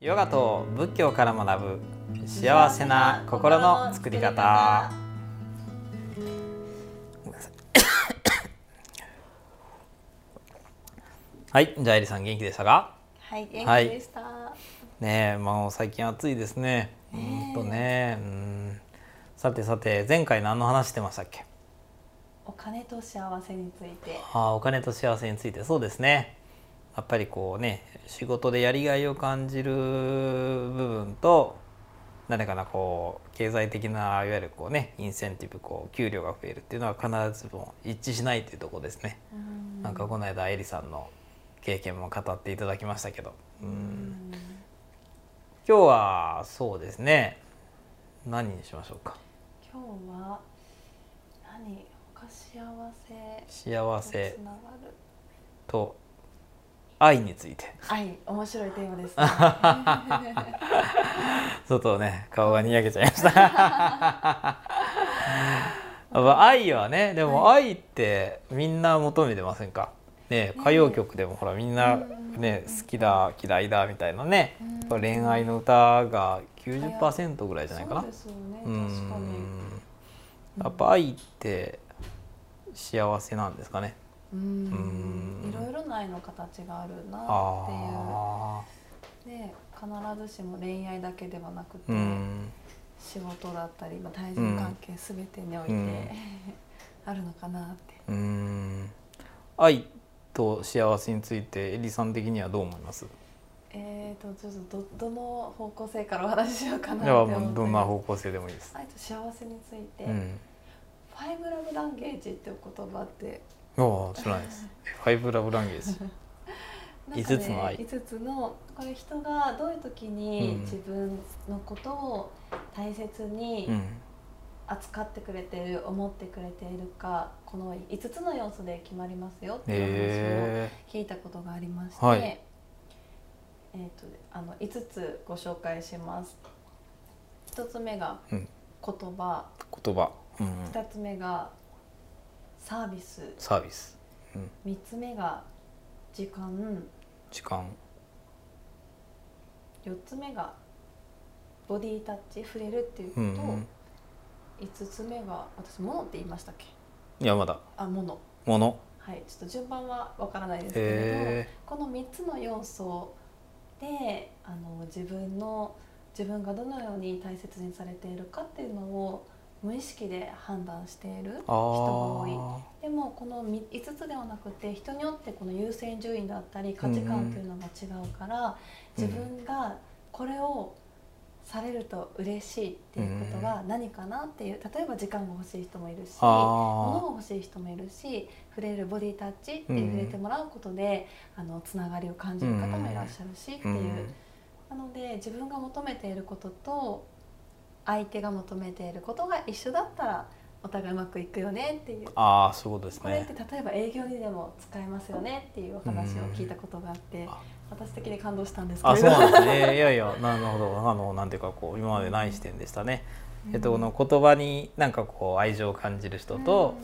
ヨガと仏教から学ぶ幸せな心の作り方。はい、じゃあエリさん元気でしたか？はい、元気でした。はい、ねえ、もう最近暑いですね。さて前回何の話してましたっけ？お金と幸せについて。お金と幸せについて、そうですね。やっぱりこうね、仕事でやりがいを感じる部分と、何かなこう経済的ないわゆるこうねインセンティブ、こう給料が増えるっていうのは必ずも一致しないっていうところですね。なんかこの間エリさんの経験も語っていただきましたけど、今日はそうですね、何にしましょうか。今日は何か幸せと愛について。愛、面白いテーマですね。ちょっとね、顔がにやけちゃいました。愛はね、でも愛ってみんな求めてませんか。ね、歌謡曲でもほらみんなね、好きだ嫌いだみたいなね、恋愛の歌が 90% ぐらいじゃないかな。そうですよね、確かに。やっぱ愛って幸せなんですかね。いろいろな愛の形があるなっていう。で、必ずしも恋愛だけではなくて、仕事だったり、対人関係すべてにおいてあるのかなって。愛と幸せについてエリさん的にはどう思います？ちょっとどの方向性からお話ししようかなって思ってます。どんな方向性でもいいです。愛と幸せについて、ファイブラブランゲージっていう言葉って。知らないです。ファイブラブランゲージ。5つの愛。これ人がどういう時に自分のことを大切に扱ってくれている、思ってくれているか、この5つの要素で決まりますよっていう話を聞いたことがありまして、5つご紹介します。1つ目が言葉。2つ目がサービス、3つ目が時間、4つ目がボディタッチ、触れるっていうこと、5つ目が私物って言いましたっけ？いやまだ物、はい、ちょっと順番はわからないですけれど、この3つの要素で自分がどのように大切にされているかっていうのを無意識で判断している人が多い。でもこの5つではなくて、人によってこの優先順位だったり価値観というのが違うから、自分がこれをされると嬉しいっていうことは何かなっていう、例えば時間が欲しい人もいるし、物が欲しい人もいるし、触れる、ボディタッチって触れてもらうことでつながりを感じる方もいらっしゃるしっていう。なので自分が求めていることと相手が求めていることが一緒だったらお互いうまくいくよねっていう。そういうことですね。これって例えば営業にでも使えますよねっていうお話を聞いたことがあって、私的に感動したんですけど。そうなんですね。いやいや、なるほど。なんていうかこう今までない視点でしたね。この言葉になんかこう愛情を感じる人と、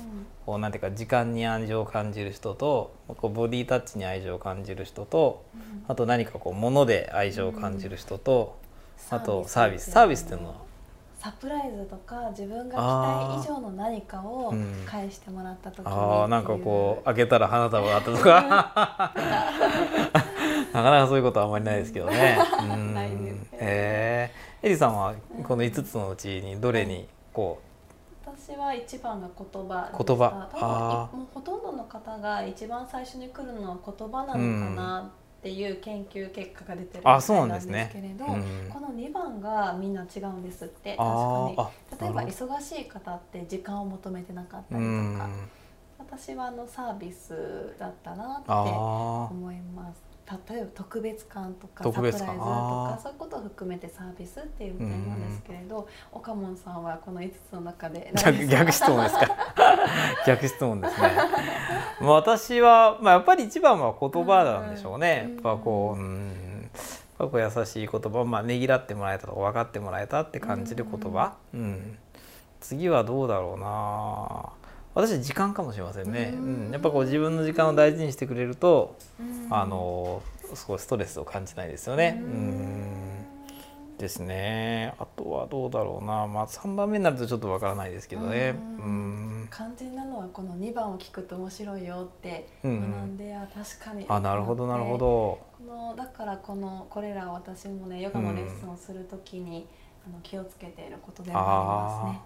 こうなんていうか時間に愛情を感じる人と、こうボディタッチに愛情を感じる人と、あと何かこう物で愛情を感じる人と、あとサービスっていうのは。サプライズとか自分が期待以上の何かを返してもらった時に、なんかこう開けたら花束があったとかなかなかそういうことはあんまりないですけどね。エリさんはこの5つのうちにどれにこう？私は一番が言葉。もうほとんどの方が一番最初に来るのは言葉なのかなっていう研究結果が出てるみたいなんですけれど、この2番がみんな違うんですって。確かに、例えば忙しい方って時間を求めてなかったりとか、私はサービスだったなって思います。例えば特別感とかサプライズとか、そういうことを含めてサービスっていう点なんですけれど、岡門さんはこの5つの中で逆質問ですか？逆質問ですね。私は、やっぱり一番は言葉なんでしょうね。優しい言葉、ねぎらってもらえたとか分かってもらえたって感じる言葉。次はどうだろうな。私時間かもしれませんね。やっぱこう自分の時間を大事にしてくれると、少しストレスを感じないですよね。ですね。あとはどうだろうな、まあ、3番目になるとちょっとわからないですけどね。肝心なのはこの2番を聞くと面白いよって学んで、あ、確かに、あ、なるほどなるほど。だからこれらを私もね、ヨガのレッスンをするときに、気をつけていることでもありますね。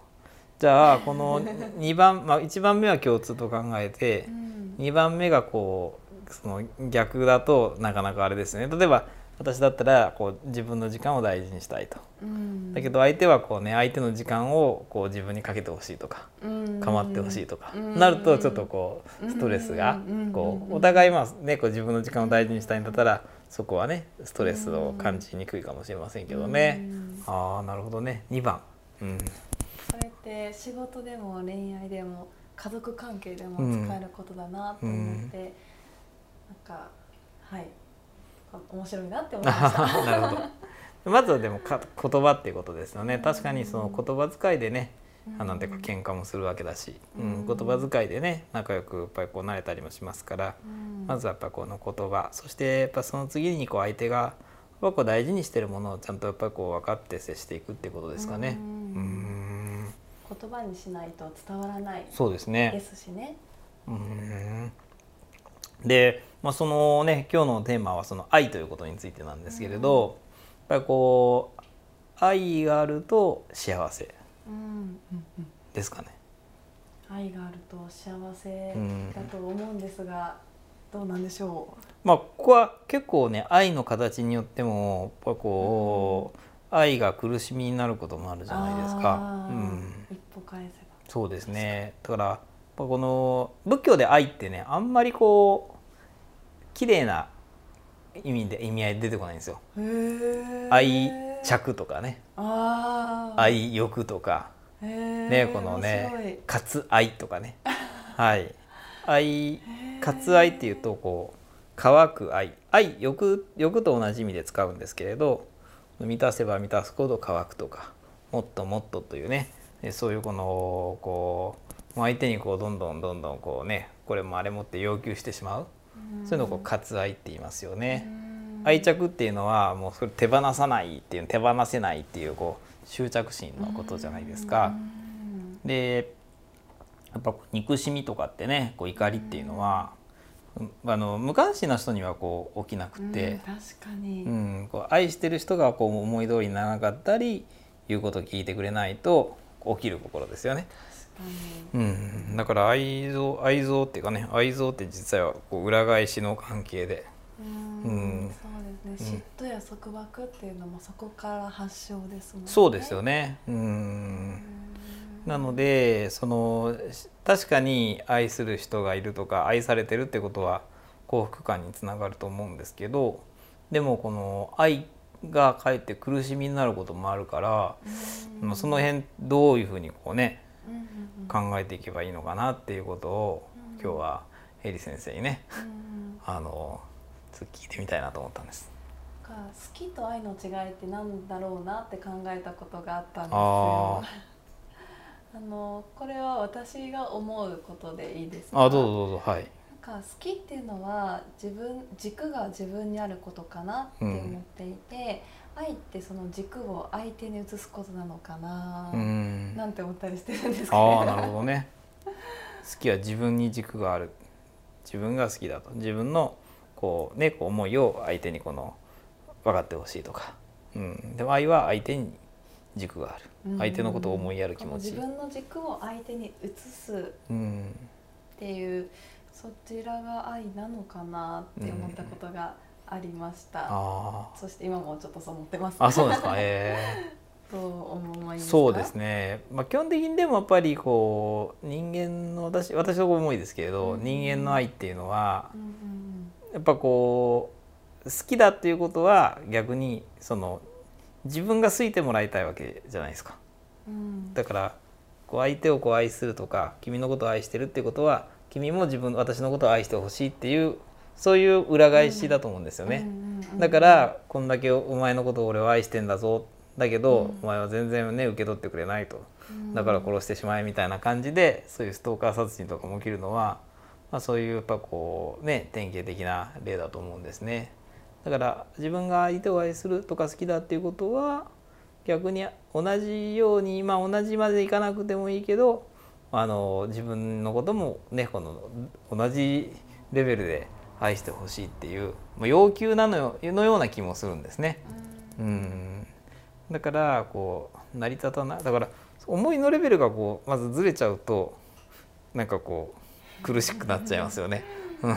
じゃあこの2番、まあ、1番目は共通と考えて、2番目がこうその逆だとなかなかあれですね。例えば私だったらこう自分の時間を大事にしたいと、だけど相手はこうね、相手の時間をこう自分にかけてほしいとか、構ってほしいとかなると、ちょっとこうストレスがこうお互い、まあね、こう自分の時間を大事にしたいんだったら、そこはねストレスを感じにくいかもしれませんけどね。ああ、なるほどね。2番、それって仕事でも恋愛でも家族関係でも使えることだなと思って、なんかはい。面白いなって思いました。なるほど。まずはでも言葉っていうことですよね。確かにその言葉遣いでね、なんていうか喧嘩もするわけだし、言葉遣いでね仲良くやっぱりこう慣れたりもしますから、まずはやっぱこの言葉、そしてやっぱその次にこう相手がこう大事にしているものをちゃんとやっぱりこう分かって接していくっていうことですかね。言葉にしないと伝わらないですしね。で、まあ、そのね、今日のテーマはその愛ということについてなんですけれど、やっぱりこう愛があると幸せですかね。愛があると幸せだと思うんですが、どうなんでしょう。まあここは結構ね、愛の形によってもやっぱこう、愛が苦しみになることもあるじゃないですか。一歩返せば。そうですね。だからこの仏教で愛ってね、あんまりこう綺麗な意味合い出てこないんですよ。愛着とかね、愛欲とかね、このね、渇愛とかね、はい、愛渇愛っていうとこう乾く愛、欲と同じ意味で使うんですけれど、満たせば満たすほど乾くとか、もっともっとというね、そういうこの相手にこうどんどんこうね、これもあれもって要求してしまう、そういうのをこう渇愛って言いますよね。愛着っていうのはもうそれ手放さないっていう、手放せないっていうこう執着心のことじゃないですか。で、やっぱ憎しみとかってね、こう怒りっていうのは無関心な人にはこう起きなくて、こう愛してる人がこう思い通りにならなかったり、言うことを聞いてくれないと起きる心ですよね。だから愛憎っていうかね、愛憎って実はこう裏返しの関係で、そうですね、嫉妬や束縛っていうのもそこから発祥ですもんね。そうですよね。なのでその確かに愛する人がいるとか、愛されてるってことは幸福感につながると思うんですけど、でもこの愛がかえって苦しみになることもあるから、その辺どういうふうにこうね、考えていけばいいのかなっていうことを、今日はエリ先生にね、ちょっと聞いてみたいなと思ったんです。好きと愛の違いってなんだろうなって考えたことがあったんですよ。これは私が思うことでいいですか。あ、どうぞどうぞ、はい。なんか好きっていうのは軸が自分にあることかなって思っていて。愛ってその軸を相手に移すことなのかななんて思ったりしてるんですけど。ああ、なるほどね。好きは自分に軸がある、自分が好きだと、自分のこうね、こう思いを相手にこの分かってほしいとか、でも愛は相手に軸がある、相手のことを思いやる気持ち、自分の軸を相手に移すっていう、そちらが愛なのかなって思ったことがありました。そして今もちょっとそう思ってます。あ、そうですか。どう思いますか。そうですね。まあ基本的にでもやっぱりこう人間の私の思いですけれど、人間の愛っていうのは、やっぱこう好きだっていうことは、逆にその自分が好いてもらいたいわけじゃないですか。だからこう相手をこう愛するとか、君のことを愛してるっていうことは、君も私のことを愛してほしいっていう。そういう裏返しだと思うんですよね。だからこんだけお前のことを俺は愛してんだぞ、だけどお前は全然ね受け取ってくれないと、だから殺してしまえみたいな感じで、そういうストーカー殺人とかも起きるのは、まあ、そういうやっぱこうね、典型的な例だと思うんですね。だから自分が相手を愛するとか好きだっていうことは、逆に同じように、まあ、同じまでいかなくてもいいけど自分のこともねこの同じレベルで愛してほしいっていう、まあ、要求なのような気もするんですね。うんだからこう成り立たないだから思いのレベルがこうまずずれちゃうとなんかこう苦しくなっちゃいますよね。パワ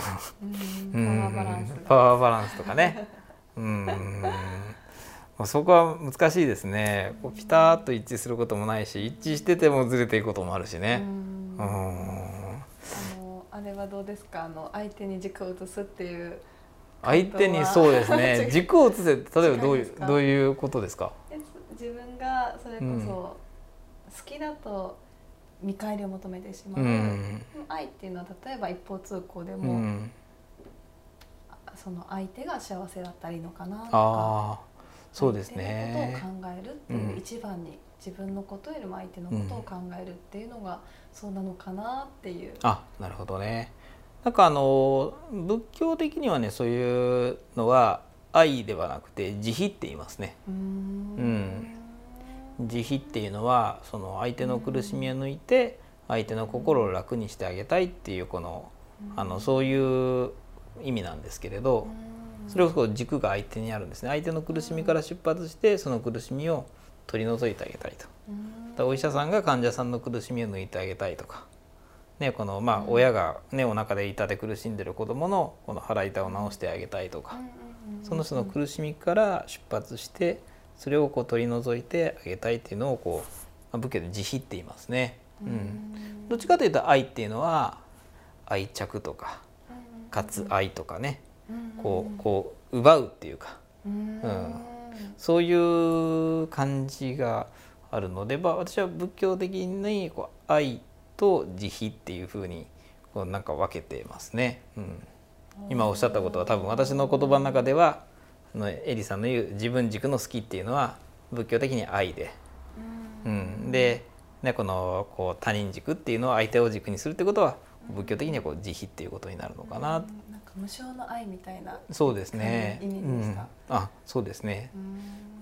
ーバランスとかね。そこは難しいですね。こうピタッと一致することもないし、一致しててもずれていくこともあるしね。あれはどうですか。相手に軸を移すっていう。相手にそうですね。軸を移せ、例えばどういうことですか。自分がそれこそ好きだと見返りを求めてしまう。愛っていうのは例えば一方通行でも、その相手が幸せだったらいいのかなとか。そうですね。相手のことを考えるっていう、一番に自分のことよりも相手のことを考えるっていうのがそうなのかなっていう。あ、なるほどね。なんか仏教的にはねそういうのは愛ではなくて慈悲って言いますね。慈悲っていうのはその相手の苦しみを抜いて相手の心を楽にしてあげたいっていうこのそういう意味なんですけれど。それを軸が相手にあるんですね。相手の苦しみから出発してその苦しみを取り除いてあげたりと、お医者さんが患者さんの苦しみを抜いてあげたいとか、ね、このまあ親が、ね、お腹で痛で苦しんでる子どものこの腹痛を治してあげたいとか、その人の苦しみから出発してそれをこう取り除いてあげたいっていうのをこう仏教で慈悲って言いますね。どっちかというと愛っていうのは愛着とか割愛とかね、こう奪うっていうか、そういう感じがあるので、私は仏教的にこう愛と慈悲っていうふうにこうなんか分けてますね。今おっしゃったことは多分私の言葉の中ではエリさんの言う自分軸の好きっていうのは仏教的に愛で、で、ね、こう他人軸っていうのは相手を軸にするってことは仏教的にはこう慈悲っていうことになるのかな。無償の愛みたいな、そうですね、意味でした。あ、そうですね。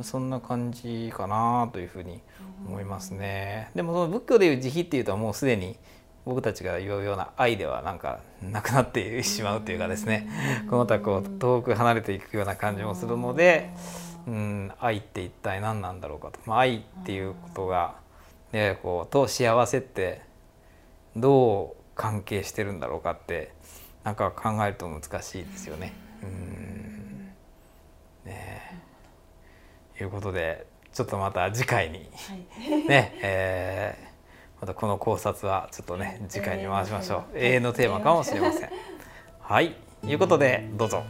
そんな感じかなというふうに思いますね。でもその仏教でいう慈悲っていうともうすでに僕たちが言うような愛ではなんかなくなってしまうというかですね。この他こう遠く離れていくような感じもするので、愛って一体何なんだろうかと、まあ、愛っていうことがねこうと幸せってどう関係してるんだろうかって。なんか考えると難しいですよね。ということでちょっとまた次回に、はい、ね、またこの考察はちょっとね次回に回しましょう。永遠のテーマかもしれません。はい、いうことでどうぞ。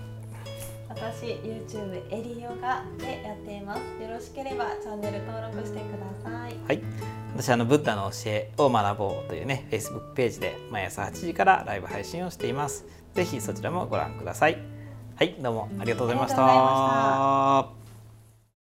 私 YouTube エリヨガでやっています。よろしければチャンネル登録してください。はい、私ブッダの教えを学ぼうというね Facebook ページで毎朝8時からライブ配信をしています。ぜひそちらもご覧ください。はい、どうもありがとうございました。